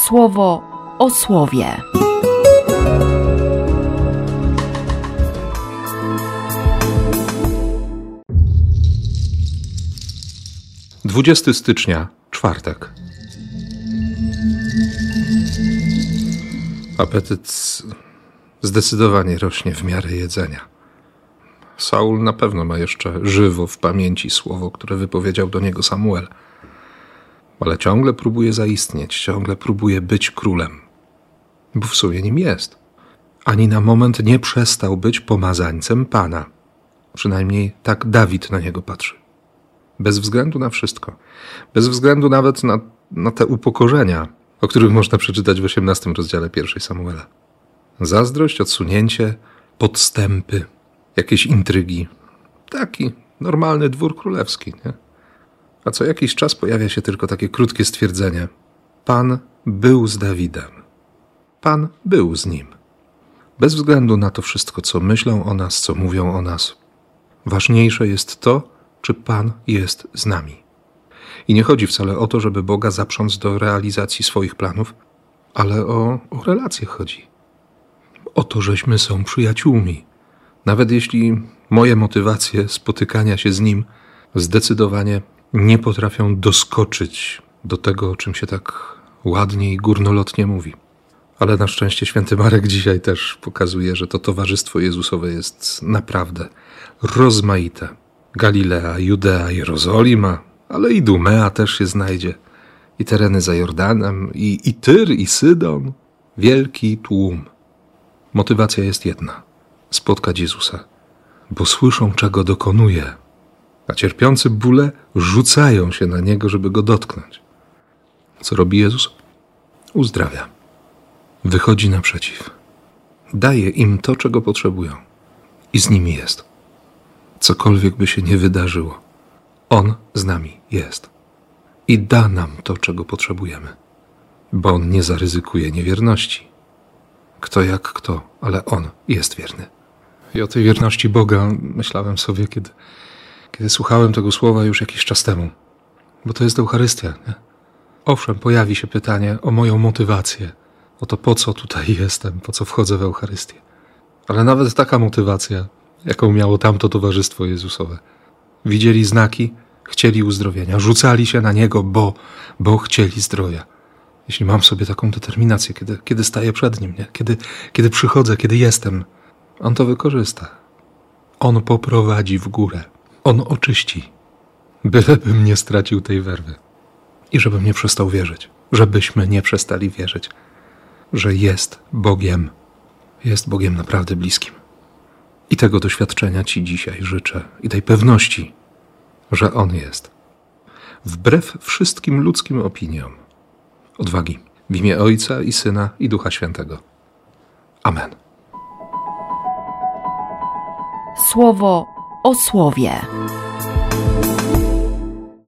Słowo o słowie. Dwudziesty stycznia, czwartek. Apetyt zdecydowanie rośnie w miarę jedzenia. Saul na pewno ma jeszcze żywo w pamięci słowo, które wypowiedział do niego Samuel. Ale ciągle próbuje zaistnieć, ciągle próbuje być królem. Bo w sumie nim jest. Ani na moment nie przestał być pomazańcem Pana. Przynajmniej tak Dawid na niego patrzy. Bez względu na wszystko. Bez względu nawet na te upokorzenia, o których można przeczytać w 18 rozdziale 1 Samuela. Zazdrość, odsunięcie, podstępy, jakieś intrygi. Taki normalny dwór królewski, nie? A co jakiś czas pojawia się tylko takie krótkie stwierdzenie. Pan był z Dawidem. Pan był z nim. Bez względu na to wszystko, co myślą o nas, co mówią o nas. Ważniejsze jest to, czy Pan jest z nami. I nie chodzi wcale o to, żeby Boga zaprząc do realizacji swoich planów, ale o relacje chodzi. O to, żeśmy są przyjaciółmi. Nawet jeśli moje motywacje spotykania się z Nim zdecydowanie nie potrafią doskoczyć do tego, o czym się tak ładnie i górnolotnie mówi. Ale na szczęście święty Marek dzisiaj też pokazuje, że to towarzystwo Jezusowe jest naprawdę rozmaite. Galilea, Judea, Jerozolima, ale i Idumea też się znajdzie. I tereny za Jordanem, i Tyr, i Sydon. Wielki tłum. Motywacja jest jedna. Spotkać Jezusa. Bo słyszą, czego dokonuje. A cierpiący bóle rzucają się na Niego, żeby Go dotknąć. Co robi Jezus? Uzdrawia. Wychodzi naprzeciw. Daje im to, czego potrzebują. I z nimi jest. Cokolwiek by się nie wydarzyło, On z nami jest. I da nam to, czego potrzebujemy. Bo On nie zaryzykuje niewierności. Kto jak kto, ale On jest wierny. I o tej wierności Boga myślałem sobie, kiedy słuchałem tego słowa już jakiś czas temu. Bo to jest Eucharystia, nie? Owszem, pojawi się pytanie o moją motywację. O to, po co tutaj jestem, po co wchodzę w Eucharystię. Ale nawet taka motywacja, jaką miało tamto towarzystwo Jezusowe. Widzieli znaki, chcieli uzdrowienia. Rzucali się na Niego, bo chcieli zdrowia. Jeśli mam sobie taką determinację, kiedy staję przed Nim, nie? Kiedy przychodzę, kiedy jestem, On to wykorzysta. On poprowadzi w górę. On oczyści, bylebym nie stracił tej werwy i żebym nie przestał wierzyć, żebyśmy nie przestali wierzyć, że jest Bogiem naprawdę bliskim. I tego doświadczenia Ci dzisiaj życzę i tej pewności, że On jest. Wbrew wszystkim ludzkim opiniom. Odwagi w imię Ojca i Syna i Ducha Świętego. Amen. Słowo o słowie.